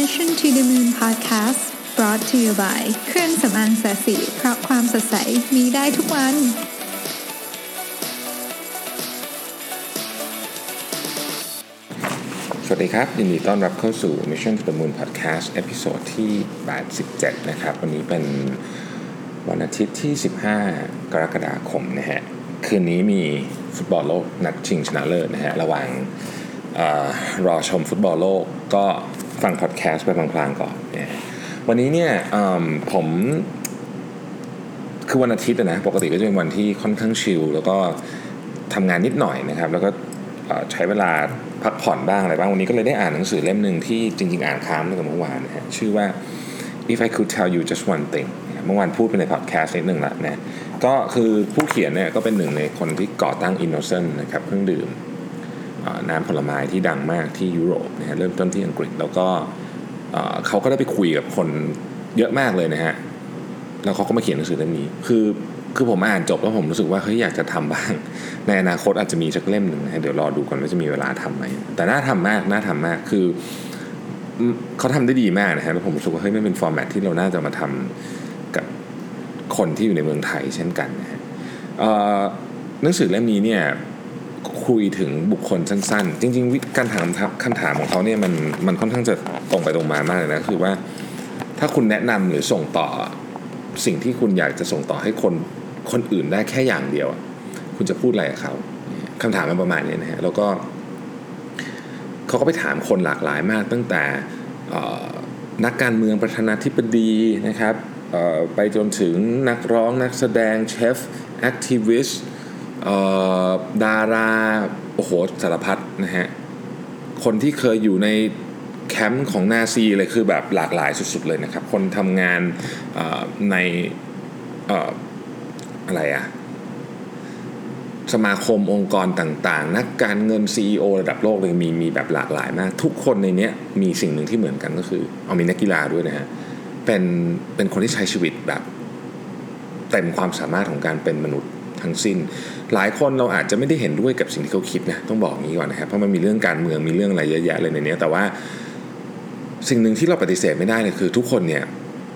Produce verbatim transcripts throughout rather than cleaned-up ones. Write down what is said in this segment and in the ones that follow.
Mission to the Moon Podcast brought to you by เครื่องสำอางแสสีเพราะความสดใสมีได้ทุกวันสวัสดีครับยินดีต้อนรับเข้าสู่ Mission to the Moon Podcast ตอนที่ แปดสิบเจ็ด นะครับวันนี้เป็นวันอาทิตย์ที่สิบห้ากรกฎาคมนะฮะคืนนี้มีฟุตบอลโลกนัดชิงชนะเลิศนะฮะระหว่างรอชมฟุตบอลโลกก็ฟังพอดแคสต์ไปพลางๆก่อนเนี่ยวันนี้เนี่ยผมคือวันอาทิตย์นะปกติก็จะเป็นวันที่ค่อนข้างชิลแล้วก็ทำงานนิดหน่อยนะครับแล้วก็ใช้เวลาพักผ่อนบ้างอะไรบ้างวันนี้ก็เลยได้อ่านหนังสือเล่มนึงที่จริงๆอ่านค้างตั้งแต่เมื่อวานนะฮะชื่อว่า If I Could Tell You Just One Thing เมื่อวานพูดไปในพอดแคสต์นิดนึงละนะก็คือผู้เขียนเนี่ยก็เป็นหนึ่งในคนที่ก่อตั้ง Innocence นะครับเครื่องดื่มน้ำผลไม้ที่ดังมากที่ยุโรปนะฮะเริ่มต้นที่อังกฤษแล้วก็เขาก็ได้ไปคุยกับคนเยอะมากเลยนะฮะแล้วเขาก็มาเขียนหนังสือเล่มนี้คือคือผมอ่านจบแล้วผมรู้สึกว่าเฮ้ยอยากจะทำบ้างในอนาคตอาจจะมีสักเล่มหนึ่งนะเดี๋ยวรอดูก่อนว่าจะมีเวลาทำไหมแต่น่าทำมากน่าทำมากคือเขาทำได้ดีมากนะฮะแล้วผมรู้สึกว่าเฮ้ยมันเป็นฟอร์แมตที่เราน่าจะมาทำกับคนที่อยู่ในเมืองไทยเช่นกันนะฮะหนังสือเล่มนี้เนี่ยคุยถึงบุคคลสั้นๆจริงๆการถามคำถามของเขาเนี่ยมันมันค่อนข้างจะตรงไปตรงมามากเลยนะคือว่าถ้าคุณแนะนำหรือส่งต่อสิ่งที่คุณอยากจะส่งต่อให้คนคนอื่นได้แค่อย่างเดียวคุณจะพูดอะไรกับเขาคำถามมันประมาณนี้นะฮะแล้วก็เขาก็ไปถามคนหลากหลายมากตั้งแต่นักการเมืองประธานาธิบดีนะครับไปจนถึงนักร้องนักแสดงเชฟแอคทิวิสต์ดาราโอ้โหสารพัดนะฮะคนที่เคยอยู่ในแคมป์ของนาซีเลยคือแบบหลากหลายสุดๆเลยนะครับคนทำงานใน อ, อะไรอะสมาคมองค์กรต่างๆนักการเงิน ซี อี โอ ระดับโลกเลยมีมีแบบหลากหลายมากทุกคนในเนี้ยมีสิ่งหนึ่งที่เหมือนกันก็คือเอามีนักกีฬาด้วยนะฮะเป็นเป็นคนที่ใช้ชีวิตแบบเต็มความสามารถของการเป็นมนุษย์ทั้งสิ้นหลายคนเราอาจจะไม่ได้เห็นด้วยกับสิ่งที่เขาคิดนะต้องบอกงี้ก่อนนะครับเพราะมันมีเรื่องการเมืองมีเรื่องอะไรเยอะแยะเลยในนี้แต่ว่าสิ่งหนึ่งที่เราปฏิเสธไม่ได้เลยคือทุกคนเนี่ย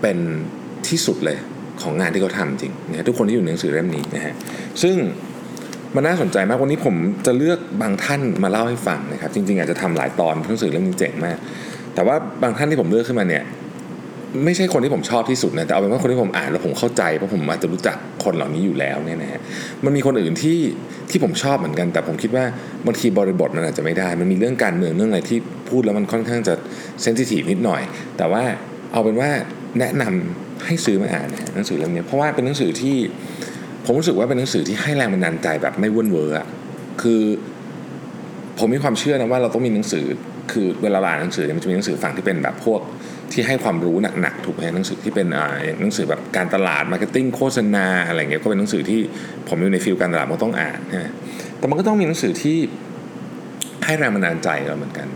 เป็นที่สุดเลยของงานที่เขาทำจริงนะทุกคนที่อยู่ในหนังสือเล่มนี้นะฮะซึ่งมันน่าสนใจมากวันนี้ผมจะเลือกบางท่านมาเล่าให้ฟังนะครับจริงๆอาจจะทำหลายตอนหนังสือเล่มนี้เจ๋งมากแต่ว่าบางท่านที่ผมเลือกขึ้นมาเนี่ยไม่ใช่คนที่ผมชอบที่สุดนะแต่เอาเป็นว่าคนที่ผมอ่านแล้วผมเข้าใจเพราะผมอาจจะรู้จักคนเหล่านี้อยู่แล้วเนี่ยนะฮะมันมีคนอื่นที่ที่ผมชอบเหมือนกันแต่ผมคิดว่าบางทีบริบทมันอาจจะไม่ได้มันมีเรื่องการเมืองเรื่องอะไรที่พูดแล้วมันค่อนข้างจะเซนซิทีฟนิดหน่อยแต่ว่าเอาเป็นว่าแนะนำให้ซื้อมาอ่านนะฮะหนังสือเล่มนี้เพราะว่าเป็นหนังสือที่ผมรู้สึกว่าเป็นหนังสือที่ให้แรงบันดาลใจแบบไม่วุ่นเวอร์คือผมมีความเชื่อนะว่าเราต้องมีหนังสือคือเวลาอ่านหนังสือมันจะมีหนังสือฝั่งที่เป็นแบบพวกที่ให้ความรู้หนักๆถูกไหมหนังสือที่เป็นอ่าหนังสือแบบการตลาดมาร์เก็ตติ้งโฆษณาอะไรเงี้ยก็เป็นหนังสือที่ผมอยู่ในฟิลการตลาดก็ต้องอ่านใช่ไหมแต่มันก็ต้องมีหนังสือที่ให้แรงบันดาลใจเราเหมือนกัน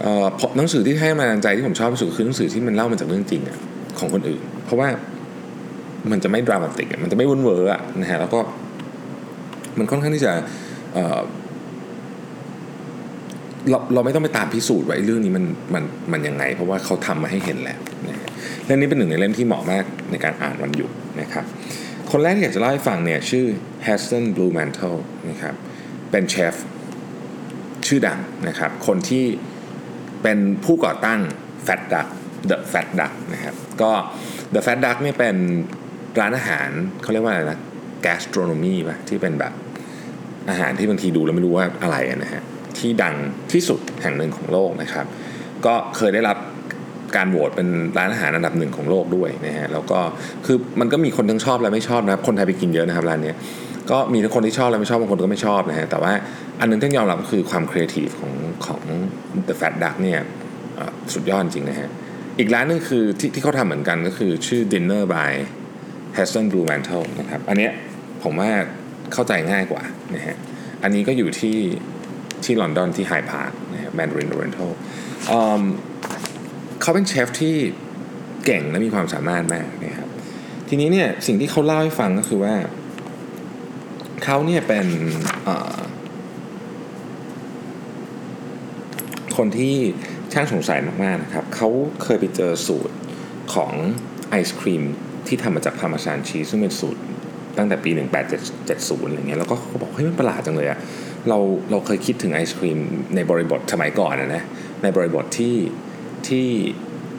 เอ่อหนังสือที่ให้แรงบันดาลใจที่ผมชอบที่สุดคือหนังสือที่มันเล่ามาจากเรื่องจริงอ่ะของคนอื่นเพราะว่ามันจะไม่ดรามาติกมันจะไม่วุ่นเวอร์อ่ะนะฮะแล้วก็มันค่อนข้างที่จะเอ่อเราเราไม่ต้องไปตามพิสูจน์ว่าเรื่องนี้มันมันมันยังไงเพราะว่าเขาทำมาให้เห็นแล้วนะฮะเล่มนี้เป็นหนึ่งในเล่มที่เหมาะมากในการอ่านวันหยุดนะครับคนแรกที่อยากจะเล่าให้ฟังเนี่ยชื่อ Heston Blumenthal นะครับเป็นเชฟชื่อดังนะครับคนที่เป็นผู้ก่อตั้ง Fat Duck The Fat Duck นะครับก็ The Fat Duck เนี่ยเป็นร้านอาหารเขาเรียกว่าอะไรนะ Gastronomy ป่ะที่เป็นแบบอาหารที่บางทีดูแล้วไม่รู้ว่าอะไรนะฮะที่ดังที่สุดแห่งหนึ่งของโลกนะครับก็เคยได้รับการโหวตเป็นร้านอาหารอันดับหนึ่งของโลกด้วยนะฮะแล้วก็คือมันก็มีคนทั้งชอบและไม่ชอบนะครับคนไทยไปกินเยอะนะครับร้านนี้ก็มีทั้งคนที่ชอบและไม่ชอบบางคนก็ไม่ชอบนะฮะแต่ว่าอันนึงที่ยอมรับก็คือความครีเอทีฟของของ The Fat Duck เนี่ยสุดยอดจริงนะฮะอีกร้านนึงคือที่ที่เขาทำเหมือนกันก็คือชื่อ Dinner by Heston Blumenthal นะครับอันเนี้ยผมว่าเข้าใจง่ายกว่านะฮะอันนี้ก็อยู่ที่ที่ลอนดอนที่ไฮพาร์คนะครับแมนดารินโอเรียนทัลเขาเป็นเชฟที่เก่งและมีความสามารถมากนะครับทีนี้เนี่ยสิ่งที่เขาเล่าให้ฟังก็คือว่าเขาเนี่ยเป็นคนที่ ช่างสงสัยมากๆนะครับเขาเคยไปเจอสูตรของไอศครีมที่ทำมาจากพาร์เมซานชีสซึ่งเป็นสูตรตั้งแต่ปีหนึ่งแปดเจ็ดศูนย์อะไรเงี้ยแล้วก็เขาบอกเฮ้ยมันประหลาดจังเลยอะเราเราเคยคิดถึงไอศครีมในบริบทสมัยก่อนนะนะในบริบทที่ที่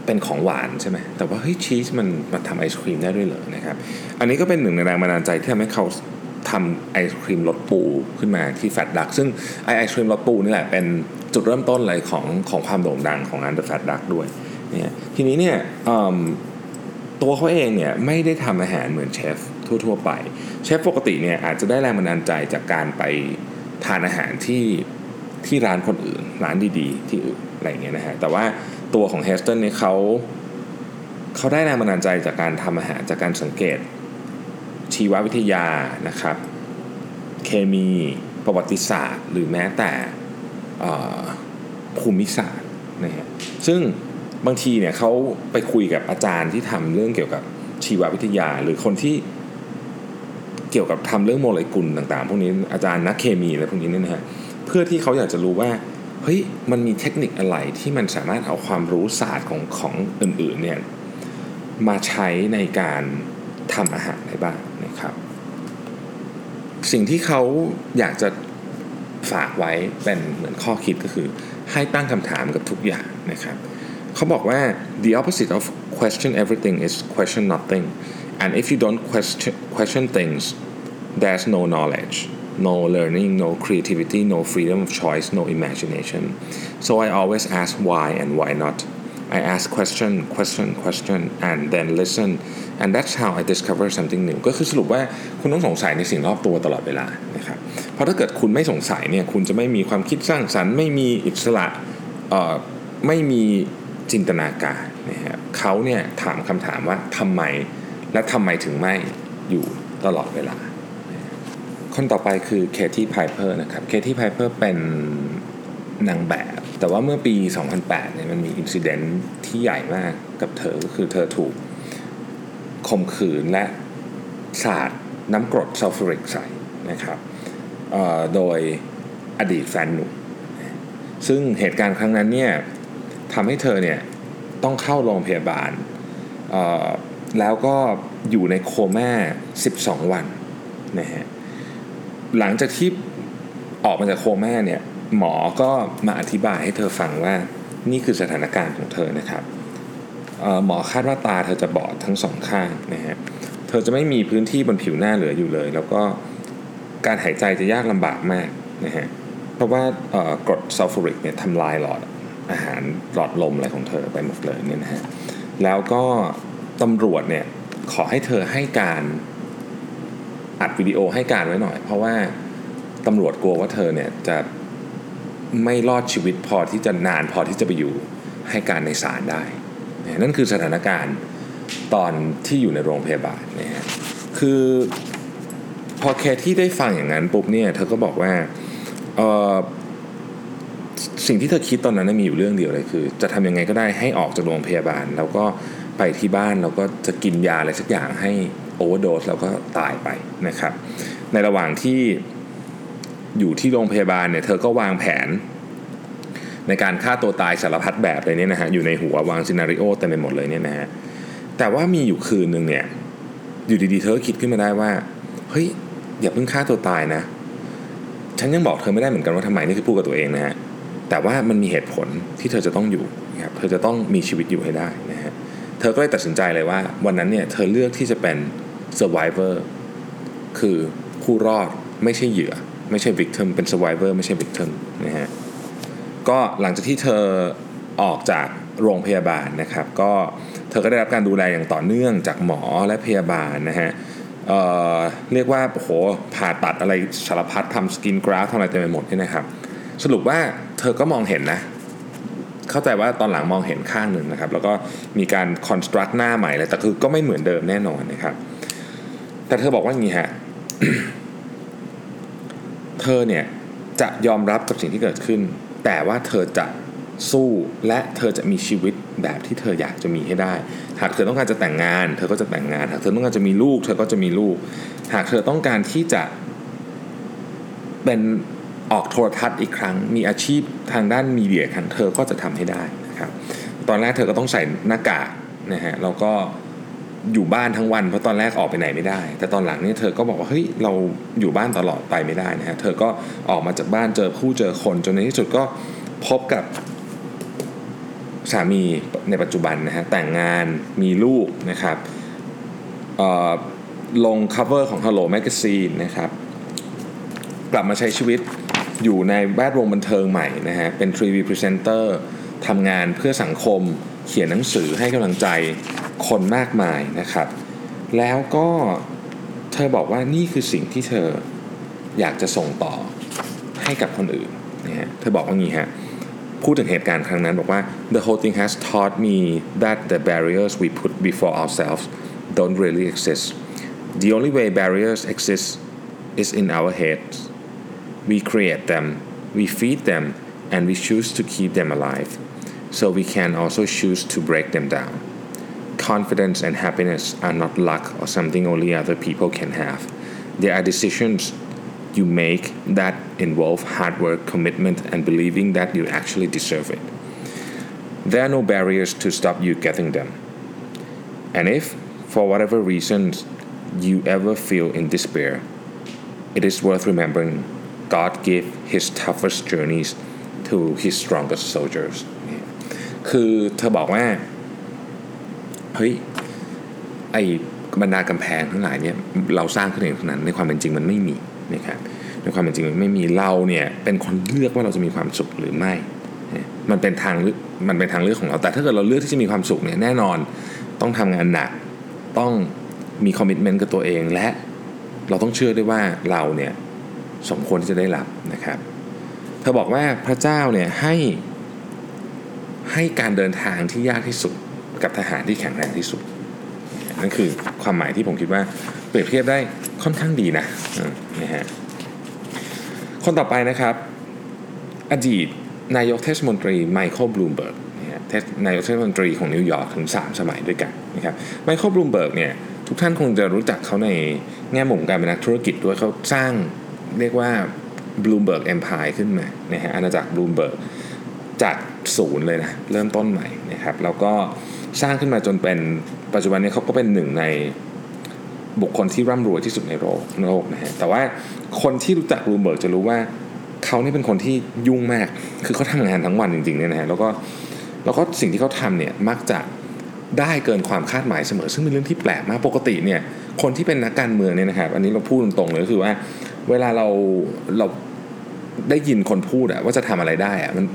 เป็นของหวานใช่ไหมแต่ว่าเฮ้ยชีสมันมาทำไอศครีมได้ด้วยเหรอนะครับอันนี้ก็เป็นหนึ่งในแรงบันดาลใจที่ทำให้เขาทำไอศครีมรสปูขึ้นมาที่แฟตดักซึ่งไอไอศครีมรสปูนี่แหละเป็นจุดเริ่มต้นอะไรของของความโด่งดังของร้านแฟตดักด้วยเนี่ยทีนี้เนี่ยตัวเขาเองเนี่ยไม่ได้ทำอาหารเหมือนเชฟทั่วๆไปเชฟปกติเนี่ยอาจจะได้แรงบันดาลใจจากการไปทานอาหารที่ที่ร้านคนอื่นร้านดีๆที่อื่นอะไรอย่างเงี้ยนะฮะแต่ว่าตัวของ Heston เนี่ยเขาเขาได้แรงบันดาลใจจากการทำอาหารจากการสังเกตชีววิทยานะครับเคมีประวัติศาสตร์หรือแม้แต่ภูมิศาสตร์นะฮะซึ่งบางทีเนี่ยเขาไปคุยกับอาจารย์ที่ทำเรื่องเกี่ยวกับชีววิทยาหรือคนที่เกี่ยวกับทำเรื่องโมเลกุลต่างๆพวกนี้อาจารย์นักเคมีอะไรพวกนี้เนี่ยนะฮะเพื่อที่เขาอยากจะรู้ว่าเฮ้ยมันมีเทคนิคอะไรที่มันสามารถเอาความรู้ศาสตร์ของของอื่นๆเนี่ยมาใช้ในการทำอาหารได้บ้างนะครับสิ่งที่เขาอยากจะฝากไว้เป็นเหมือนข้อคิดก็คือให้ตั้งคำถามกับทุกอย่างนะครับเขาบอกว่า the opposite of question everything is question nothing and if you don't question question things there's no knowledge no learning no creativity no freedom of choice no imagination so I always ask why and why not I ask question question question and then listen and that's how I discover something new ก็คือสรุปว่าคุณต้องสงสัยในสิ่งรอบตัวตลอดเวลานะครับเพราะถ้าเกิดคุณไม่สงสัยเนี่ยคุณจะไม่มีความคิดสร้างสรรค์ไม่มีอิสระเอ่อไม่มีจินตนาการนะฮะเขาเนี่ยถามคำถามว่าทำไมและทำไมถึงไม่อยู่ตลอดเวลาคนต่อไปคือเคที่ไพเพอร์นะครับเคที่ไพเพอร์เป็นนางแบบแต่ว่าเมื่อปีสองพันแปดเนี่ยมันมีอินซิเดนต์ที่ใหญ่มากกับเธอก็คือเธอถูกข่มขืนและสาดน้ำกรดซัลฟูริกใส่นะครับโดยอดีตแฟนหนุ่มซึ่งเหตุการณ์ครั้งนั้นเนี่ยทำให้เธอเนี่ยต้องเข้าโรงพยาบาลแล้วก็อยู่ในโคม่าสิบสองวันนะฮะหลังจากที่ออกมาจากโคม่าเนี่ยหมอก็มาอธิบายให้เธอฟังว่านี่คือสถานการณ์ของเธอนะครับหมอคาดว่าตาเธอจะบอดทั้งสองข้างนะฮะเธอจะไม่มีพื้นที่บนผิวหน้าเหลืออยู่เลยแล้วก็การหายใจจะยากลำบากมากนะฮะเพราะว่ากรดซัลฟูริกเนี่ยทำลายหลอดอาหารหลอดลมอะไรของเธอไปหมดเลยเนี่ยนะฮะแล้วก็ตำรวจเนี่ยขอให้เธอให้การอัดวิดีโอให้การไว้หน่อยเพราะว่าตำรวจกลัวว่าเธอเนี่ยจะไม่รอดชีวิตพอที่จะนานพอที่จะไปอยู่ให้การในศาลได้นั่นคือสถานการณ์ตอนที่อยู่ในโรงพยาบาลนะฮะคือพอแคที่ได้ฟังอย่างนั้นปุ๊บเนี่ยเธอก็บอกว่าเอ่อสิ่งที่เธอคิดตอนนั้นมีอยู่เรื่องเดียวเลยคือจะทำยังไงก็ได้ให้ออกจากโรงพยาบาลแล้วก็ไปที่บ้านแล้วก็จะกินยาอะไรสักอย่างให้โอเวอร์โดสแล้วก็ตายไปนะครับในระหว่างที่อยู่ที่โรงพยาบาลเนี่ยเธอก็วางแผนในการฆ่าตัวตายสารพัดแบบเลยเนี่ยนะฮะอยู่ในหัววางซีนาริโอเต็มไปหมดเลยเนี่ยนะฮะแต่ว่ามีอยู่คืนนึงเนี่ยอยู่ดีๆเธอคิดขึ้นมาได้ว่าเฮ้ยอย่าเพิ่งฆ่าตัวตายนะฉันยังบอกเธอไม่ได้เหมือนกันว่าทำไมนี่คือพูดกับตัวเองนะฮะแต่ว่ามันมีเหตุผลที่เธอจะต้องอยู่นะครับเธอจะต้องมีชีวิตอยู่ให้ได้นะฮะเธอก็เลยตัดสินใจเลยว่าวันนั้นเนี่ยเธอเลือกที่จะเป็น survivor คือผู้รอดไม่ใช่เหยื่อไม่ใช่ victim เป็น survivor ไม่ใช่ victim นะฮะก็หลังจากที่เธอออกจากโรงพยาบาลนะครับก็เธอก็ได้รับการดูแลอย่างต่อเนื่องจากหมอและพยาบาลนะฮะเอ่อเรียกว่าโอ้โหผ่าตัดอะไรสารพัดทำสกินกราฟทำอะไรเต็มไปหมดนี่นะครับสรุปว่าเธอก็มองเห็นนะเข้าใจว่าตอนหลังมองเห็นข้างหนึ่งนะครับแล้วก็มีการคอนสตรักหน้าใหม่เลยแต่คือก็ไม่เหมือนเดิมแน่นอนนะครับแต่เธอบอกว่าอย่างนี้ฮะ เธอเนี่ยจะยอมรับกับสิ่งที่เกิดขึ้นแต่ว่าเธอจะสู้และเธอจะมีชีวิตแบบที่เธออยากจะมีให้ได้หากเธอต้องการจะแต่งงานเธอก็จะแต่งงานหากเธอต้องการจะมีลูกเธอก็จะมีลูกหากเธอต้องการที่จะเป็น ออกโทรทัศน์อีกครั้งมีอาชีพทางด้านมีเดียกันเธอก็จะทำให้ได้นะครับตอนแรกเธอก็ต้องใส่หน้ากากนะฮะแล้วก็อยู่บ้านทั้งวันเพราะตอนแรกออกไปไหนไม่ได้แต่ตอนหลังนี่เธอก็บอกว่าเฮ้ยเราอยู่บ้านตลอดไปไม่ได้นะฮะเธอก็ออกมาจากบ้านเจอผู้เจอคนจนในที่สุดก็พบกับสามีในปัจจุบันนะฮะแต่งงานมีลูกนะครับลง cover ของ Hello Magazine นะครับกลับมาใช้ชีวิตอยู่ในแวดวงบันเทิงใหม่นะฮะเป็น ที วี presenter ทำงานเพื่อสังคมเขียนหนังสือให้กำลังใจคนมากมายนะครับแล้วก็เธอบอกว่านี่คือสิ่งที่เธออยากจะส่งต่อให้กับคนอื่นนะฮะเธอบอกว่างี้ฮะพูดถึงเหตุการณ์ครั้งนั้นบอกว่า the whole thing has taught me that the barriers we put before ourselves don't really exist the only way barriers exist is in our heads we create them we feed them and we choose to keep them alive so we can also choose to break them down confidence and happiness are not luck or something only other people can have there are decisions you make that involve hard work, commitment, and believing that you actually deserve it. There are no barriers to stop you getting them. And if, for whatever reasons, you ever feel in despair, it is worth remembering God gave His toughest journeys to His strongest soldiers. คือเธอบอกว่าเฮ้ยไอ้บรรดากำแพงทั้งหลายเนี่ยเราสร้างขึ้นเองทั้งนั้นในความเป็นจริงมันไม่มีนะครับในความเป็นจริงไม่มีเราเนี่ยเป็นคนเลือกว่าเราจะมีความสุขหรือไม่มันเป็นทางมันเป็นทางเลือกของเราแต่ถ้าเกิดเราเลือกที่จะมีความสุขเนี่ยแน่นอนต้องทำงานหนักต้องมีคอมมิตเมนต์กับตัวเองและเราต้องเชื่อด้วยว่าเราเนี่ยสมควรที่จะได้รับนะครับเธอบอกว่าพระเจ้าเนี่ยให้ให้การเดินทางที่ยากที่สุดกับทหารที่แข็งแรงที่สุดนั่นคือความหมายที่ผมคิดว่าเปรียบเทียบได้ค่อนข้างดีนะนะฮะคนต่อไปนะครับอดีตนายกเทศมนตรี Michael Bloomberg นะฮะนายกเทศมนตรีของนิวยอร์กถึงสามสมัยด้วยกันนะครับ Michael Bloomberg เนี่ยทุกท่านคงจะรู้จักเขาในแง่มุมการเป็นนักธุรกิจด้วยเขาสร้างเรียกว่า Bloomberg Empire ขึ้นมานะฮะอาณาจักร Bloomberg จากศูนย์เลยนะเริ่มต้นใหม่นะครับแล้วก็สร้างขึ้นมาจนเป็นปัจจุบันนี้เขาก็เป็นหนึ่งในบุคคลที่ร่ำรวยที่สุดในโลกโลกนะฮะแต่ว่าคนที่รู้จักบลูมเบิร์กจะรู้ว่าเขาเนี่ยเป็นคนที่ยุ่งมากคือเขาทำงานทั้งวันจริงๆเนี่ยนะฮะแล้วก็แล้วก็สิ่งที่เขาทำเนี่ยมักจะได้เกินความคาดหมายเสมอซึ่งเป็นเรื่องที่แปลกมากปกติเนี่ยคนที่เป็นนักการเมืองเนี่ยนะครับอันนี้เราพูดตรงๆเลยก็คือว่าเวลาเราเราได้ยินคนพูดอะว่าจะทำอะไรได้อะมัน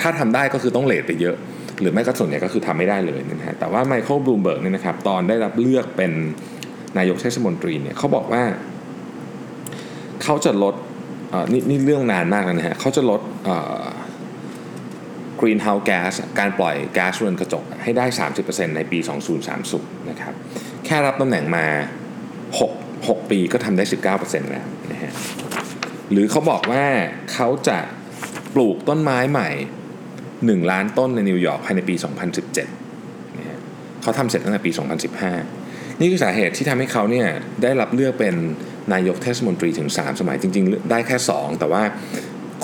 ถ้าทำได้ก็คือต้องเลทไปเยอะหรือไม่ก็ส่วนใหญ่ก็คือทำไม่ได้เลยนะฮะแต่ว่าไมเคิลบลูมเบิร์กเนี่ยนะครับตอนได้รับเลือกเป็นนายกเทศมนตรีเนี่ยเขาบอกว่าเขาจะลด น, นี่เรื่องนานมากแล้วนะฮะเขาจะลด Greenhouse Gas การปล่อยก๊าซเรือนกระจกให้ได้ สามสิบเปอร์เซ็นต์ ในปีสองพันสามสิบนะครับแค่รับตำแหน่งมาหก หกปีก็ทำได้ สิบเก้าเปอร์เซ็นต์ แล้วนะฮะหรือเขาบอกว่าเขาจะปลูกต้นไม้ใหม่หนึ่งล้านต้นในนิวยอร์กภายในปีสองพันสิบเจ็ดนะฮะเขาทำเสร็จตั้งแต่ปีสองพันสิบห้านี่คือสาเหตุที่ทำให้เขาเนี่ยได้รับเลือกเป็นนายกเทศมนตรีถึงสามสมัยจริงๆได้แค่สองแต่ว่า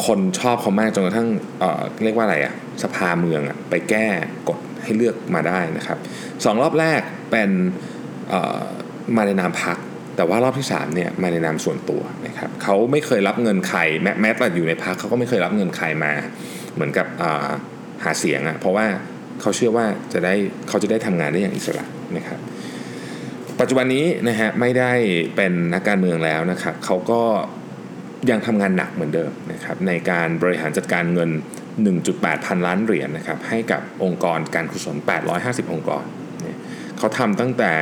คนชอบเขามากจนกระทั่ง เอ่อ เรียกว่าอะไรอ่ะสภาเมืองอ่ะไปแก้กฎให้เลือกมาได้นะครับสองรอบแรกเป็นมาในนามพรรคแต่ว่ารอบที่สามเนี่ยมาในนามส่วนตัวนะครับเขาไม่เคยรับเงินใครแม้แม้แต่อยู่ในพรรคเขาก็ไม่เคยรับเงินใครมาเหมือนกับหาเสียงอ่ะเพราะว่าเขาเชื่อว่าจะได้เขาจะได้ทำงานได้อย่างอิสระนะครับปัจจุบันนี้นะฮะไม่ได้เป็นนักการเมืองแล้วนะครับเขาก็ยังทำงานหนักเหมือนเดิมนะครับในการบริหารจัดการเงิน หนึ่งจุดแปด พันล้านเหรียญ น, นะครับให้กับองค์กรการกุศลแปดร้อยห้าสิบองค์กรเขาทำตั้งแต่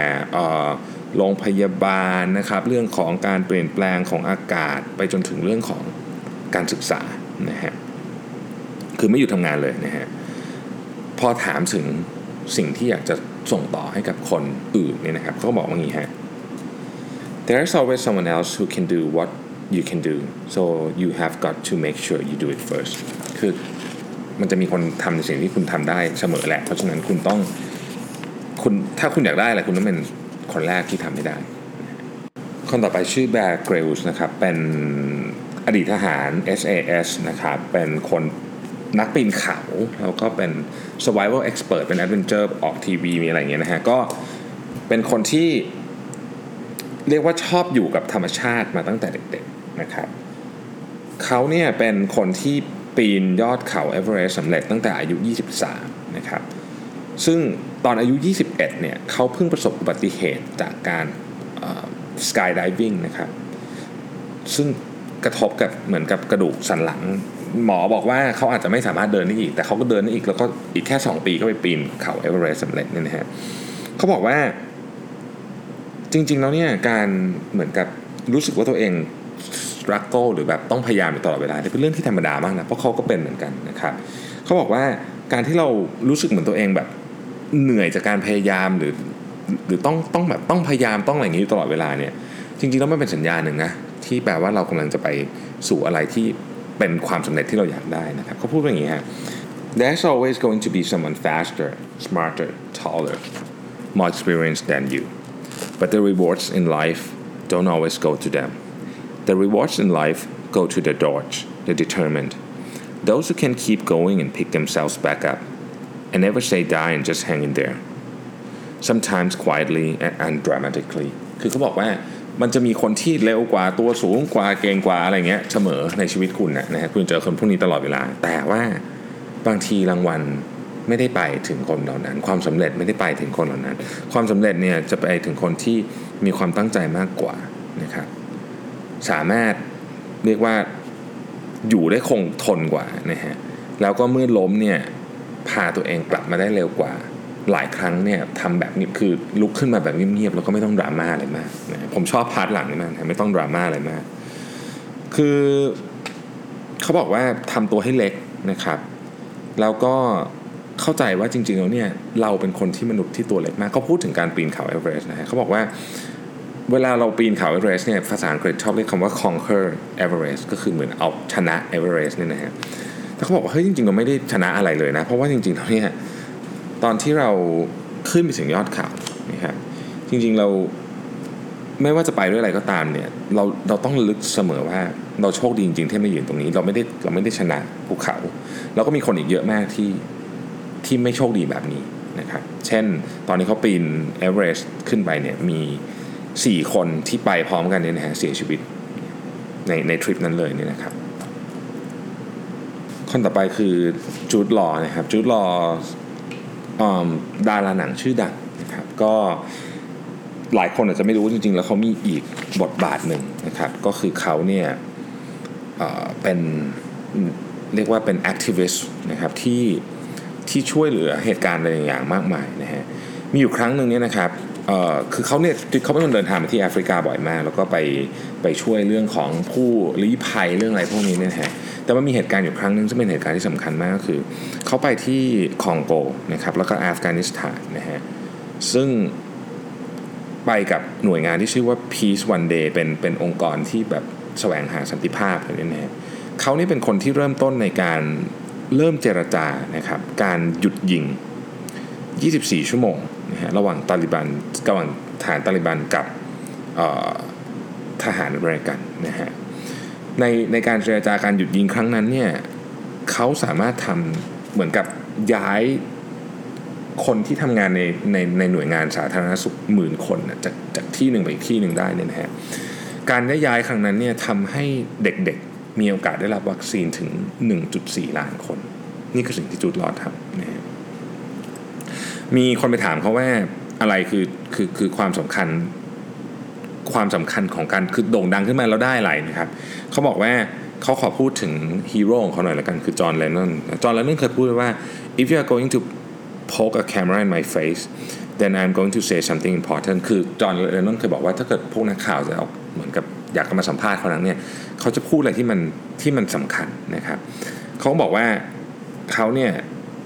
โรงพยาบาลนะครับเรื่องของการเปลี่ยนแปลงของอากาศไปจนถึงเรื่องของการศึกษานะฮะคือไม่อยู่ทำงานเลยนะฮะพอถามถึงสิ่งที่อยากจะส่งต่อให้กับคนอื่นเนี่ยนะครับเขาบอกว่างี้ฮะ There's always someone else who can do what you can do so you have got to make sure you do it first คือมันจะมีคนทำในสิ่งที่คุณทำได้เสมอแหละเพราะฉะนั้นคุณต้องคุณถ้าคุณอยากได้อะไรคุณต้องเป็นคนแรกที่ทำให้ได้คนต่อไปชื่อแบร์ เกรลส์นะครับเป็น อดีตทหาร เอส เอ เอส นะครับเป็นคนนักปีนเขาแล้วก็เป็น survival expert เป็น adventure ออกทีวีมีอะไรอย่างเงี้ยนะฮะก็เป็นคนที่เรียกว่าชอบอยู่กับธรรมชาติมาตั้งแต่เด็กๆนะครับเขาเนี่ยเป็นคนที่ปีนยอดเขาเอเวอเรสต์สำเร็จตั้งแต่อายุยี่สิบสามนะครับซึ่งตอนอายุยี่สิบเอ็ดเนี่ยเขาเพิ่งประสบอุบัติเหตุจากการสกายไดวิ่งนะครับซึ่งกระทบกับเหมือนกับกระดูกสันหลังหมอบอกว่าเขาอาจจะไม่สามารถเดินได้อีกแต่เขาก็เดินได้อีกแล้วก็อีกแค่สองปีก็ไปปีนเขาเอเวอเรสต์สำเร็จเนี่ยนะฮะเขาบอกว่าจริงๆแล้วเนี่ยการเหมือนกับรู้สึกว่าตัวเองสตรักเกิลหรือแบบต้องพยายามอยู่ตลอดเวลาเป็นเรื่องที่ธรรมดามากนะเพราะเขาก็เป็นเหมือนกันนะครับเขาบอกว่าการที่เรารู้สึกเหมือนตัวเองแบบเหนื่อยจากการพยายามหรือหรือต้องต้องแบบต้องพยายามต้องอะไรอย่างนี้ตลอดเวลาเนี่ยจริงๆแล้วมันเป็นสัญญาณหนึ่งนะที่แปลว่าเรากำลังจะไปสู่อะไรที่เป็นความสำเร็จที่เราอยากได้นะครับเขาพูดว่าอย่างนี้ฮะ There's always going to be someone faster, smarter, taller, more experienced than you but the rewards in life don't always go to them. The rewards in life go to the dogged, the determined, those who can keep going and pick themselves back up and never say die and just hang in there. Sometimes quietly and undramatically. คือเขาบอกว่ามันจะมีคนที่เร็วกว่าตัวสูงกว่าเก่งกว่าอะไรเงี้ยเสมอในชีวิตคุณนะนะฮะคุณเจอคนพวกนี้ตลอดเวลาแต่ว่าบางทีรางวัลไม่ได้ไปถึงคนเหล่านั้นความสำเร็จไม่ได้ไปถึงคนเหล่านั้นความสำเร็จเนี่ยจะไปถึงคนที่มีความตั้งใจมากกว่านะครับสามารถเรียกว่าอยู่ได้คงทนกว่านะฮะแล้วก็เมื่อล้มเนี่ยพาตัวเองกลับมาได้เร็วกว่าหลายครั้งเนี่ยทำแบบนี้คือลุกขึ้นมาแบบเงียบๆแล้วก็ไม่ต้องดราม่าอะไรมากนะผมชอบพาร์ทหลังนี่มากนะไม่ต้องดราม่าอะไรมากคือเขาบอกว่าทำตัวให้เล็กนะครับแล้วก็เข้าใจว่าจริงๆแล้วเนี่ยเราเป็นคนที่มนุษย์ที่ตัวเล็กมากเขาพูดถึงการปีนเขาเอเวอเรสต์นะฮะเขาบอกว่าเวลาเราปีนเขาเอเวอเรสต์เนี่ยภาษาอังกฤษชอบเรียกคำว่า conquer Everest ก็คือเหมือนเอาชนะเอเวอเรสต์เนี่ยนะฮะแต่เขาบอกว่าเฮ้ยจริงๆเราไม่ได้ชนะอะไรเลยนะเพราะว่าจริงๆแล้วเนี่ยตอนที่เราขึ้นไปถึงยอดเขานะครับจริงๆเราไม่ว่าจะไปด้วยอะไรก็ตามเนี่ยเราเราต้องลึกเสมอว่าเราโชคดีจริงๆที่มาอยู่ตรงนี้เราไม่ได้เราไม่ได้ชนะภูเขาแล้วก็มีคนอีกเยอะมากที่ที่ไม่โชคดีแบบนี้นะครับเช่นตอนนี้เขาปีนเอเวอเรสต์ขึ้นไปเนี่ยมีสี่คนที่ไปพร้อมกันเนี่ยนะฮะเสียชีวิตในในทริปนั้นเลยเนี่ยนะครับคนต่อไปคือจูดลอนะครับจูดลอดาราหนังชื่อดังนะครับก็หลายคนอาจจะไม่รู้จริงๆแล้วเขามีอีกบทบาทหนึ่งนะครับก็คือเขาเนี่ย เอ่อ เป็นเรียกว่าเป็นแอคทิวิสต์นะครับที่ที่ช่วยเหลือเหตุการณ์อะไรอย่างมากมายนะฮะมีอยู่ครั้งหนึ่งเนี่ยนะครับคือเขาเนี่ยเขาเป็นคนเดินทางไปที่แอฟริกาบ่อยมากแล้วก็ไปไปช่วยเรื่องของผู้ลี้ภัยเรื่องอะไรพวกนี้เนี่ยนะฮะแต่ว่ามีเหตุการณ์อยู่ครั้งนึงซึ่งเป็นเหตุการณ์ที่สำคัญมากก็คือเขาไปที่คองโกนะครับแล้วก็อัฟกานิสถานนะฮะซึ่งไปกับหน่วยงานที่ชื่อว่า Peace One Day เป็นเป็นองค์กรที่แบบแสวงหาสันติภาพอะไรเนี่ยนะฮะเขานี่เป็นคนที่เริ่มต้นในการเริ่มเจรจานะครับการหยุดยิงยี่สิบสี่ชั่วโมงนะฮะระหว่างตาลิบันระหว่างทหารตาลิบันกับทหารอเมริกันนะฮะในในการเจรจาการหยุดยิงครั้งนั้นเนี่ยเขาสามารถทำเหมือนกับย้ายคนที่ทำงานในในในหน่วยงานสาธารณสุขหมื่นคนจากจากที่หนึ่งไปอีกที่หนึ่งได้เนี่ยนะฮะการได้ย้ายครั้งนั้นเนี่ยทำให้เด็กๆมีโอกาสได้รับวัคซีนถึง หนึ่งจุดสี่ ล้านคนนี่คือสิ่งที่จูดลอทำนะฮะมีคนไปถามเขาว่าอะไรคือคือคือความสำคัญความสำคัญของการคือโด่งดังขึ้นมาแล้วได้อะไรนะครับเขาบอกว่าเขาขอพูดถึงฮีโร่ของเขาหน่อยละกันคือจอห์น เลนนอนจอห์น เลนนอนเคยพูดว่า if you are going to poke a camera in my face then I'm going to say something important คือจอห์น เลนนอนเคยบอกว่าถ้าเกิดพวกนักข่าวจะเอาเหมือนกับอยากมาสัมภาษณ์เขานั้นเนี่ยเขาจะพูดอะไรที่มันที่มันสำคัญนะครับเขาบอกว่าเขาเนี่ย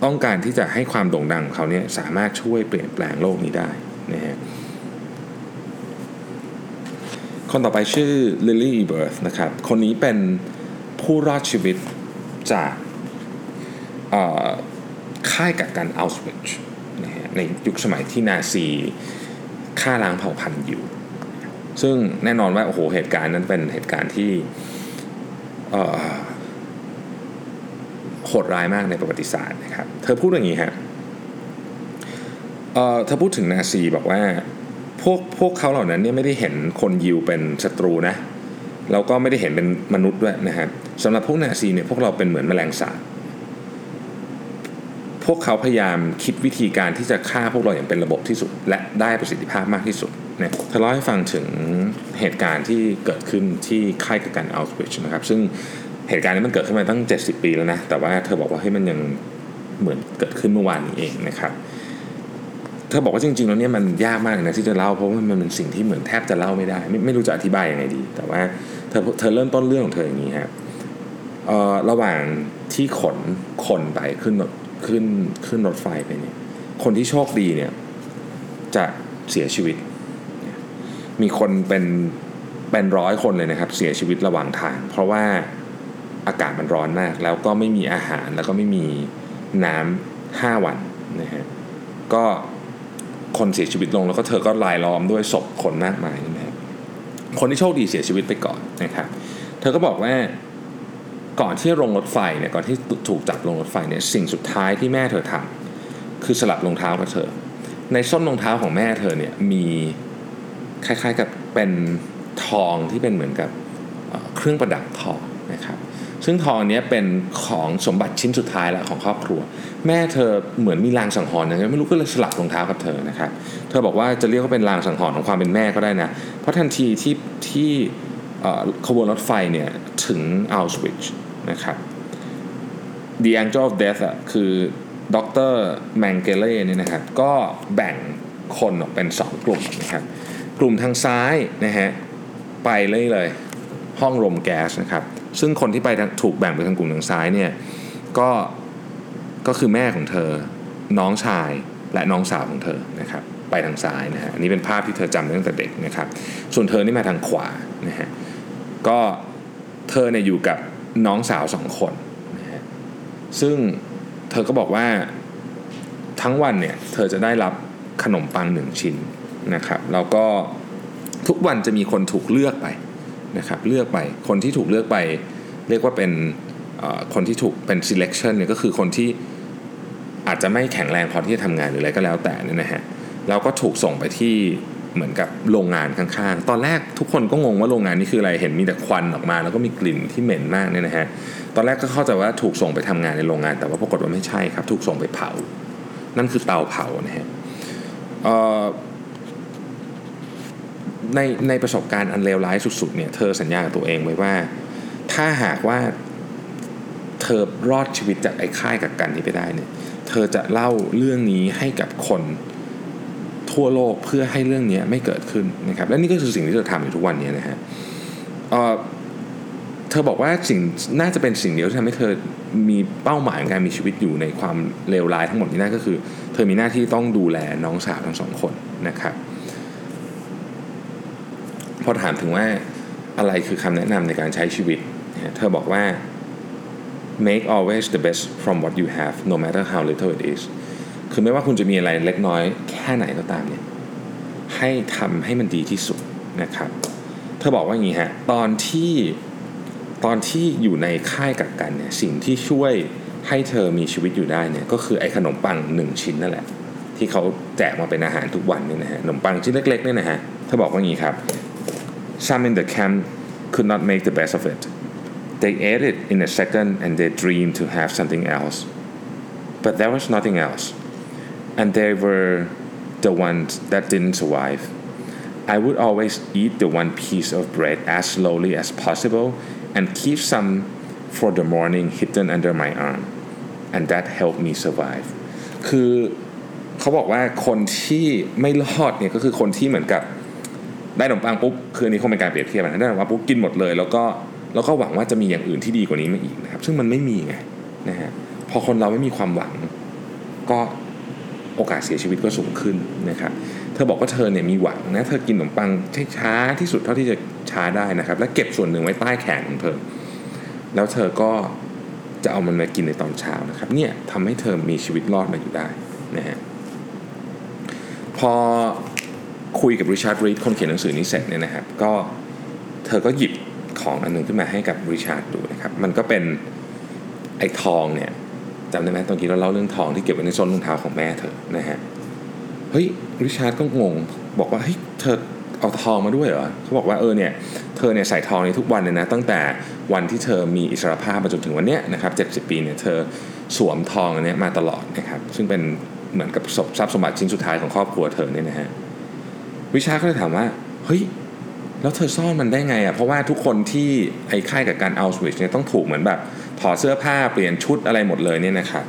ต้องการที่จะให้ความโด่งดังของเขาเนี่ยสามารถช่วยเปลี่ยนแปลงโลกนี้ได้นะฮะคนต่อไปชื่อลิลลี่อีเบิร์ธนะครับคนนี้เป็นผู้รอดชีวิตจากค่ายกักกันอัลส์วิทช์นะฮะในยุคสมัยที่นาซีฆ่าล้างเผ่าพันธุ์อยู่ซึ่งแน่นอนว่าโอ้โหเหตุการณ์นั้นเป็นเหตุการณ์ที่ โหดร้ายมากในประวัติศาสตร์นะครับเธอพูดอย่างนี้ฮะเอ่อเธอพูดถึงนาซีบอกว่าพวกพวกเขาเหล่านั้นเนี่ยไม่ได้เห็นคนยิวเป็นศัตรูนะแล้วก็ไม่ได้เห็นเป็นมนุษย์ด้วยนะฮะสำหรับพวกนาซีเนี่ยพวกเราเป็นเหมือนแมลงสาบพวกเขาพยายามคิดวิธีการที่จะฆ่าพวกเราอย่างเป็นระบบที่สุดและได้ประสิทธิภาพมากที่สุดเนี่ยเธอเล่าให้ฟังถึงเหตุการณ์ที่เกิดขึ้นที่ค่ายกักกันอัลสวิชนะครับซึ่งเหตุการณ์นี้มันเกิดขึ้นมาตั้งเจ็ดสิบปีแล้วนะแต่ว่าเธอบอกว่าให้มันยังเหมือนเกิดขึ้นเมื่อวานนี้เองนะครับเธอบอกว่าจริงๆแล้วเนี่ยมันยากมากนะที่จะเล่าเพราะมันเป็นสิ่งที่เหมือนแทบจะเล่าไม่ได้ไม่ไม่รู้จะอธิบายยังไงดีแต่ว่าเธอเธอเริ่มต้นเรื่องของเธออย่างนี้ครับเอ่อระหว่างที่ขนคนไปขึ้นรถขึ้นขึ้นรถไฟไปเนี่ยคนที่โชคดีเนี่ยจะเสียชีวิตมีคนเป็นเป็นร้อยคนเลยนะครับเสียชีวิตระหว่างทางเพราะว่าอากาศมันร้อนมากแล้วก็ไม่มีอาหารแล้วก็ไม่มีน้ำห้าวันนะฮะก็คนเสียชีวิตลงแล้วก็เธอก็รายล้อมด้วยศพคนมากมายนะครับคนที่โชคดีเสียชีวิตไปก่อนนะครับเธอก็บอกว่าก่อนที่ลงรถไฟเนี่ยก่อนที่ถูกจับลงรถไฟเนี่ยสิ่งสุดท้ายที่แม่เธอทำคือสลับรองเท้ากับเธอในส้นรองเท้าของแม่เธอเนี่ยมีคล้ายๆกับเป็นทองที่เป็นเหมือนกับเครื่องประดับทองนะครับซึ่งทองนี้เป็นของสมบัติชิ้นสุดท้ายแล้วของครอบครัวแม่เธอเหมือนมีลางสังหรณ์อย่างเงี้ยไม่รู้ก็เลยสลับรองเท้ากับเธอนะครับเธอบอกว่าจะเรียกว่าเป็นลางสังหรณ์ของความเป็นแม่ก็ได้นะเพราะทันทีที่ที่ขบวนรถไฟเนี่ยถึงอัลสวิชนะครับ The Angel of Death อ่ะคือดร.แมงเกเล่เนี่ยนะครับก็แบ่งคนออกเป็นสองกลุ่มนะครับกลุ่มทางซ้ายนะฮะไปเลยเลยห้องรมแก๊สนะครับซึ่งคนที่ไปถูกแบ่งไปทางกลุ่มทางซ้ายเนี่ยก็ก็คือแม่ของเธอน้องชายและน้องสาวของเธอนะครับไปทางซ้ายนะฮะอันนี้เป็นภาพที่เธอจำตั้งแต่เด็กนะครับส่วนเธอนี่มาทางขวานะฮะก็เธอเนี่ยอยู่กับน้องสาวสองคนนะฮะซึ่งเธอก็บอกว่าทั้งวันเนี่ยเธอจะได้รับขนมปังหนึ่งชิ้นนะครับแล้วก็ทุกวันจะมีคนถูกเลือกไปนะครับเลือกไปคนที่ถูกเลือกไปเรียกว่าเป็นคนที่ถูกเป็น selection เนี่ยก็คือคนที่อาจจะไม่แข็งแรงพอที่จะทำงานหรืออะไรก็แล้วแต่เนี่ยนะฮะแล้วก็ถูกส่งไปที่เหมือนกับโรงงานข้างๆตอนแรกทุกคนก็งงว่าโรงงานนี้คืออะไรเห็นมีแต่ควันออกมาแล้วก็มีกลิ่นที่เหม็นมากเนี่ยนะฮะตอนแรกก็เข้าใจว่าถูกส่งไปทำงานในโรงงานแต่ว่าปรากฏว่าไม่ใช่ครับถูกส่งไปเผานั่นคือเตาเผานะฮะในในประสบการณ์อันเลวร้ายสุดๆเนี่ยเธอสัญญากับตัวเองไว้ว่าถ้าหากว่าเธอรอดชีวิตจากไอ้ค่ายกักกันนี้ไปได้เนี่ยเธอจะเล่าเรื่องนี้ให้กับคนทั่วโลกเพื่อให้เรื่องนี้ไม่เกิดขึ้นนะครับและนี่ก็คือสิ่งที่เธอทำอยู่ทุกวันนี้นะฮะ เอ่อ เธอบอกว่าสิ่งน่าจะเป็นสิ่งเดียวที่ทำให้เธอมีเป้าหมายในการมีชีวิตอยู่ในความเลวร้ายทั้งหมดนี้นั่นก็คือเธอมีหน้าที่ต้องดูแลน้องสาวทั้งสองคนนะครับพอถามถึงว่าอะไรคือคำแนะนำในการใช้ชีวิตเธอบอกว่า make always the best from what you have no matter how little it is คือไม่ว่าคุณจะมีอะไรเล็กน้อยแค่ไหนก็ตามเนี่ยให้ทำให้มันดีที่สุดนะครับเธอบอกว่าอย่างนี้ฮะตอนที่ตอนที่อยู่ในค่ายกักกันเนี่ยสิ่งที่ช่วยให้เธอมีชีวิตอยู่ได้เนี่ยก็คือไอ้ขนมปังหนึ่งชิ้นนั่นแหละที่เขาแจกมาเป็นอาหารทุกวันเนี่ยนะฮะขนมปังชิ้นเล็กๆเนี่ยนะฮะเธอบอกว่าอย่างนี้ครับSome in the camp could not make the best of it. They ate it in a second and they dreamed to have something else. But there was nothing else. And they were the ones that didn't survive. I would always eat the one piece of bread as slowly as possible and keep some for the morning hidden under my arm. And that helped me survive. คือเขาบอกว่าคนที่ไม่รอดเนี่ยก็คือคนที่เหมือนกับได้ขนมปังปุ๊บคืออันนี้คงเป็นการเปรียบเทียบนะได้ขนมปังปุ๊บกินหมดเลยแล้วก็แล้วก็หวังว่าจะมีอย่างอื่นที่ดีกว่านี้มาอีกนะครับซึ่งมันไม่มีไงนะฮะพอคนเราไม่มีความหวังก็โอกาสเสียชีวิตก็สูงขึ้นนะครับเธอบอกว่าเธอเนี่ยมีหวังนะเธอกินขนมปังช้าที่สุดเท่าที่จะช้าได้นะครับและเก็บส่วนหนึ่งไว้ใต้แขนของเธอแล้วเธอก็จะเอามันมากินในตอนเช้านะครับเนี่ยทำให้เธอมีชีวิตรอดมาอยู่ได้นะฮะพอคุยกับริชาร์ด รีดคนเขียนหนังสือนี้เสร็จเนี่ยนะครับก็เธอก็หยิบข ทองอันนึงขึ้นมาให้กับริชาร์ดดูนะครับมันก็เป็นไอ้ทองเนี่ยจำได้ไหมตอนกี้เราเล่าเรื่องทองที่เก็บไว้ในส้นรองเท้าของแม่เธอนะฮะเฮ้ยริชาร์ดก็งงบอกว่าเฮ้ยเธอเอาทองมาด้วยเหรอเขาบอกว่าเออเนี่ยเธอเนี่ยใส่ทองในทุกวันเลยนะตั้งแต่วันที่เธอมีอิสรภาพมาจนถึงวันเนี้ยนะครับเจ็ดสิบปีเนี่ยเธอสวมทองอันเนี้ยมาตลอดนะครับซึ่งเป็นเหมือนกับทรัพย์สมบัติชิ้นสุดท้ายของครอบครัวเธอเนี่ยนะฮะริชาร์ดก็เลยถามว่าเฮ้ยแล้วเธอซ่อนมันได้ไงอ่ะเพราะว่าทุกคนที่ไอ้ค่ายกับการเอาสวิชเนี่ยต้องถูกเหมือนแบบถอดเสื้อผ้าเปลี่ยนชุดอะไรหมดเลยเนี่ยนะครับ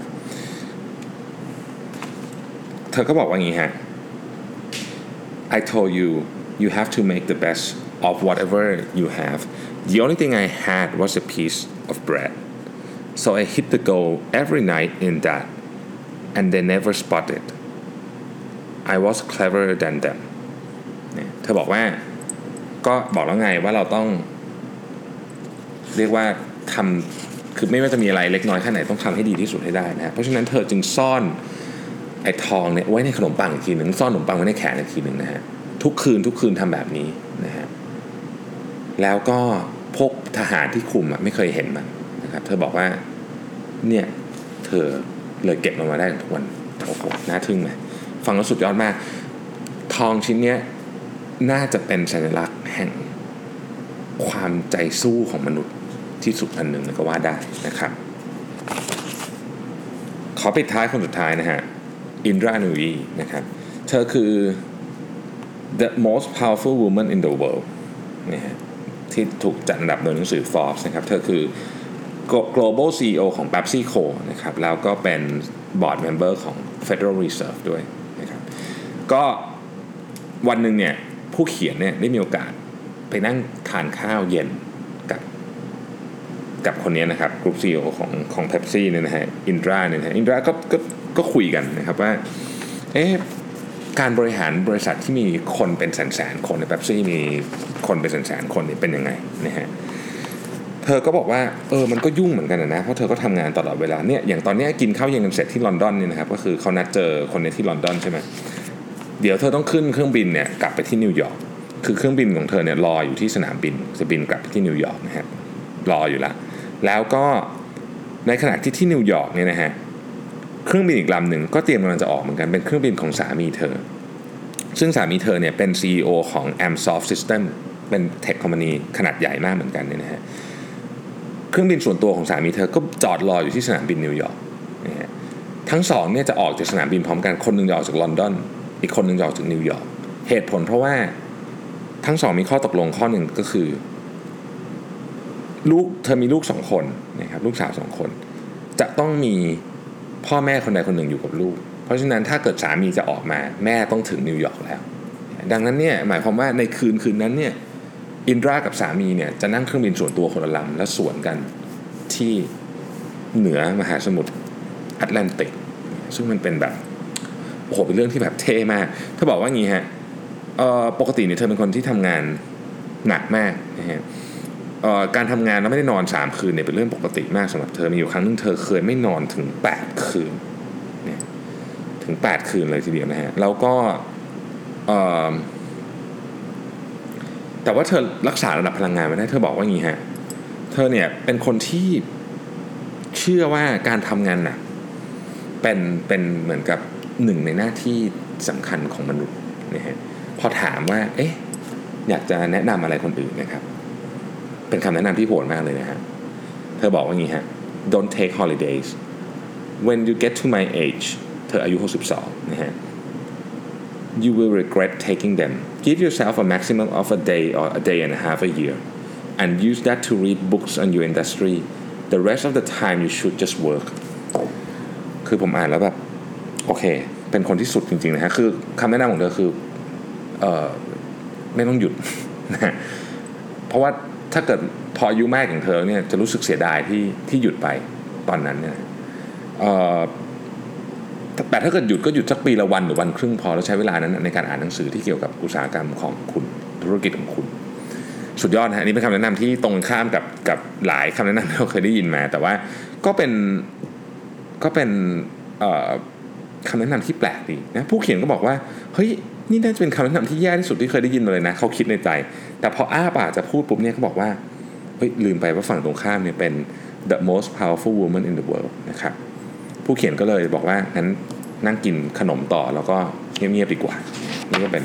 เธอก็บอกว่าอย่างงี้ฮะ I told you you have to make the best of whatever you have. The only thing I had was a piece of bread. So I hit the goal every night in that, and they never spotted. I was cleverer than them. เนี่ยเธอบอกว่าก็บอกแล้วไงว่าเราต้องเรียกว่าทำคือไม่ว่าจะมีอะไรเล็กน้อยแค่ไหนต้องทำให้ดีที่สุดให้ได้นะเพราะฉะนั้นเธอจึงซ่อนไอ้ทองเนี่ยไว้ในขนมปังอีกทีหนึ่งซ่อนขนมปังไว้ในแขนอีกทีหนึ่งนะฮะทุกคืนทุกคืนทำแบบนี้นะฮะแล้วก็พวกทหารที่คุมอ่ะไม่เคยเห็นมันนะครับเธอบอกว่าเนี่ยเธอเลยเก็บมันมาได้ทุกวันโอ้โหน่าทึ่งไหมฟังแล้วสุดยอดมากทองชิ้นเนี้ยน่าจะเป็นสัญลักษณ์แห่งความใจสู้ของมนุษย์ที่สุดอันหนึ่งก็ว่าได้นะครับขอปิดท้ายคนสุดท้ายนะฮะอินดรานูยีนะครับเธอคือ the most powerful woman in the world นะฮะที่ถูกจัดอันดับโดยหนังสือ Forbes นะครับเธอคือ global ซี อี โอ ของ PepsiCo นะครับแล้วก็เป็น board member ของ Federal Reserve ด้วยนะครับก็วันหนึ่งเนี่ยผู้เขียนเนี่ยได้มีโอกาสไปนั่งทานข้าวเย็นกับกับคนนี้นะครับกรุ๊ป ซี อี โอ ของของ Pepsi เนี่ยนะฮะอินดราเนี่ยนะอินดราก็ก็ก็คุยกันนะครับว่าเอ๊ะการบริหารบริษัทที่มีคนเป็นแสนๆคนใน Pepsi มีคนเป็นแสนๆคนเนี่ยเป็นยังไงนะฮะเธอก็บอกว่าเออมันก็ยุ่งเหมือนกันนะเพราะเธอก็ทำงานตลอดเวลาเนี่ยอย่างตอนนี้กินข้าวเย็นกันเสร็จที่ลอนดอนเนี่ยนะครับก็คือเขานัดเจอคนในที่ลอนดอนใช่ไหมเดี๋ยวเธอต้องขึ้นเครื่องบินเนี่ยกลับไปที่นิวยอร์กคือเครื่องบินของเธอเนี่ยรออยู่ที่สนามบินจะบินกลับไปที่นิวยอร์กนะฮะรออยู่ละแล้วก็ในขณะที่ที่นิวยอร์กเนี่ยนะฮะเครื่องบินอีกลำหนึ่งก็เตรียมกำลังจะออกเหมือนกันเป็นเครื่องบินของสามีเธอซึ่งสามีเธอเนี่ยเป็น ซี อี โอ ของ Amsoft System เป็น Tech Company ขนาดใหญ่มากเหมือนกันเนี่ยนะฮะเครื่องบินส่วนตัวของสามีเธอก็จอดรออยู่ที่สนามบินนิวยอร์กนะฮะทั้งสองเนี่ยจะออกจากสนามบินพร้อมกันคนนึงจะออกจากลอนดอนอีกคนหนึ่งจะออกจากนิวยอร์กเหตุผลเพราะว่าทั้งสองมีข้อตกลงข้อหนึ่งก็คือลูกเธอมีลูกสองคนนะครับลูกสาวสองคนจะต้องมีพ่อแม่คนใดคนหนึ่งอยู่กับลูกเพราะฉะนั้นถ้าเกิดสามีจะออกมาแม่ต้องถึงนิวยอร์กแล้วดังนั้นเนี่ยหมายความว่าในคืนคืนนั้นเนี่ยอินดรากับสามีเนี่ยจะนั่งเครื่องบินส่วนตัวคนละลำและสวนกันที่เหนือมหาสมุทรแอตแลนติกซึ่งมันเป็นแบบโอ้โหเป็นเรื่องที่แบบเท่มากเธอบอกว่างี้ฮะเอ่อปกติเนี่ยเธอเป็นคนที่ทำงานหนักมากนะฮะเอ่อการทำงานแล้วไม่ได้นอนสามคืนเนี่ยเป็นเรื่องปกติมากสำหรับเธอมีอยู่ครั้งนึงเธอเคยไม่นอนถึงแปดคืนเนี่ยถึงแปดคืนเลยทีเดียวนะฮะแล้วก็เอ่อแต่ว่าเธอรักษาระดับพลังงานไว้ได้เธอบอกว่างี้ฮะเธอเนี่ยเป็นคนที่เชื่อว่าการทำงานหนักเป็นเป็นเหมือนกับหนึ่งในหน้าที่สำคัญของมนุษย์นะฮะพอถามว่าเอ๊ะอยากจะแนะนำอะไรคนอื่นนะครับเป็นคำแนะนำที่โหดมากเลยนะฮะเธอบอกว่าอย่างนี้ฮะ don't take holidays when you get to my age เธออายุหกสิบสองนะฮะ you will regret taking them give yourself a maximum of a day or a day and a half a year and use that to read books on your industry the rest of the time you should just work คือผมอ่านแล้วแบบโอเคเป็นคนที่สุดจริงๆนะฮะคือคำแนะนำของเธอคือเอ่อไม่ต้องหยุดนะเพราะว่าถ้าเกิดพออายุมากอย่างเธอเนี่ยจะรู้สึกเสียดายที่ที่หยุดไปตอนนั้นเนี่ยเอ่อแต่ถ้าเกิดหยุดก็หยุดสักปีละวันหรือวันครึ่งพอแล้วใช้เวลานั้นในการอ่านหนังสือที่เกี่ยวกับอุตสาหกรรมของคุณธุรกิจของคุณสุดยอดฮะนี่เป็นคำแนะนำที่ตรงข้ามกับกับหลายคำแนะนำที่เราเคยได้ยินมาแต่ว่าก็เป็นก็เป็นเอ่อคำแนะนำที่แปลกดีนะผู้เขียนก็บอกว่าเฮ้ยนี่น่าจะเป็นคำแนะนำที่แย่ที่สุดที่เคยได้ยินมาเลยนะเขาคิดในใจแต่พออ้าปากจะพูดปุ๊บเนี่ยเขาบอกว่า ฮ้ยลืมไปว่าฝั่งตรงข้ามเนี่ยเป็น the most powerful woman in the world นะครับผู้เขียนก็เลยบอกว่างั้นนั่งกินขนมต่อแล้วก็เงียบๆดีกว่านี่ก็เป็น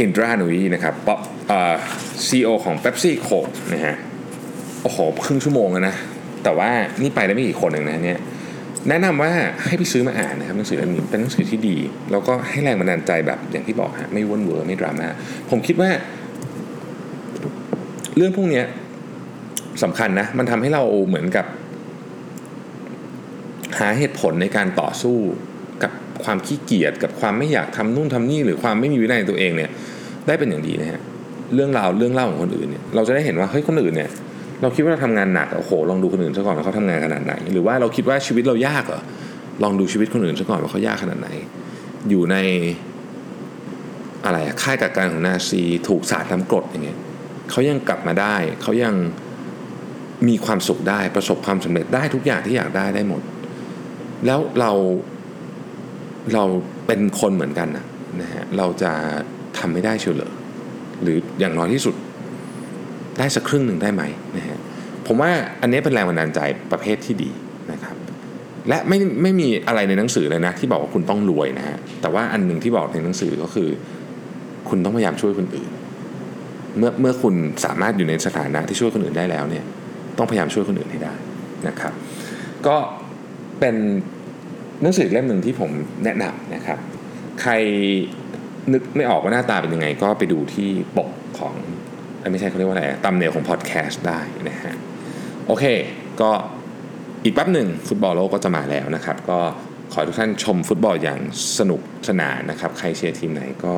อินดรานุยนะครับป๊อปอ่า ซี อี โอ ของ PepsiCo นะฮะโอ้โหครึ่งชั่วโมงแล้วนะแต่ว่านี่ไปได้ไม่กี่คนเองนะเนี่ยแนะนำว่าให้ไปซื้อมาอ่านนะครับหนังสือเล่มนี้เป็นหนังสือที่ดีแล้วก็ให้แรงบันดาลใจแบบอย่างที่บอกฮะไม่ว่นเวอไม่ดราม่าผมคิดว่าเรื่องพวกนี้สำคัญนะมันทำให้เราเหมือนกับหาเหตุผลในการต่อสู้กับความขี้เกียจกับความไม่อยากทำนู่นทำนี่หรือความไม่มีวินัยตัวเองเนี่ยได้เป็นอย่างดีนะฮะเรื่องราวเรื่องเล่าของคนอื่นเนี่ยเราจะได้เห็นว่าเฮ้ยคนอื่นเนี่ยเราคิดว่าเราทำงานหนักโอ้โหลองดูคนอื่นซะก่อนว่าเขาทำงานขนาดไหนหรือว่าเราคิดว่าชีวิตเรายากเหรอลองดูชีวิตคนอื่นซะก่อนว่าเขายากขนาดไหนอยู่ในอะไรค่ายกักกันของนาซีถูกสาดน้ำกรดอย่างเงี้ยเขายังกลับมาได้เขายังมีความสุขได้ประสบความสำเร็จได้ทุกอย่างที่อยากได้ได้หมดแล้วเราเราเป็นคนเหมือนกันนะนะฮะเราจะทำไม่ได้เชียวเหรอหรืออย่างน้อยที่สุดได้สักครึ่งหนึ่งได้ไหมนะฮะผมว่าอันนี้เป็นแรงบันดาลใจประเภทที่ดีนะครับและไม่ไม่มีอะไรในหนังสือเลยนะที่บอกว่าคุณต้องรวยนะฮะแต่ว่าอันหนึ่งที่บอกในหนังสือก็คือคุณต้องพยายามช่วยคนอื่นเมื่อเมื่อคุณสามารถอยู่ในสถานะที่ช่วยคนอื่นได้แล้วเนี่ยต้องพยายามช่วยคนอื่นให้ได้นะครับก็เป็นหนังสือเล่มหนึ่งที่ผมแนะนำนะครับใครนึกไม่ออกว่าหน้าตาเป็นยังไงก็ไปดูที่ปกของไม่ใช่เขาเรียกว่าอะไรตัมเนลของพอดแคสต์ได้นะฮะโอเคก็อีกแป๊บหนึ่งฟุตบอลโลกก็จะมาแล้วนะครับก็ขอทุกท่านชมฟุตบอลอย่างสนุกสนานนะครับใครเชียร์ทีมไหนก็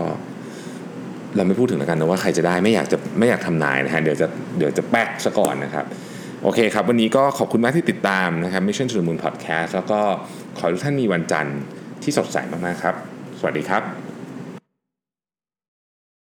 เราไม่พูดถึงแล้วกันนะว่าใครจะได้ไม่อยากจะไม่อยากทำนายนะฮะเดี๋ยวจะเดี๋ยวจะแป๊กซะก่อนนะครับโอเคครับวันนี้ก็ขอบคุณมากที่ติดตามนะครับ Mission to the Moon Podcast แล้วก็ขอทุกท่านมีวันจันทร์ที่สดใสมากๆครับสวัสดีครับ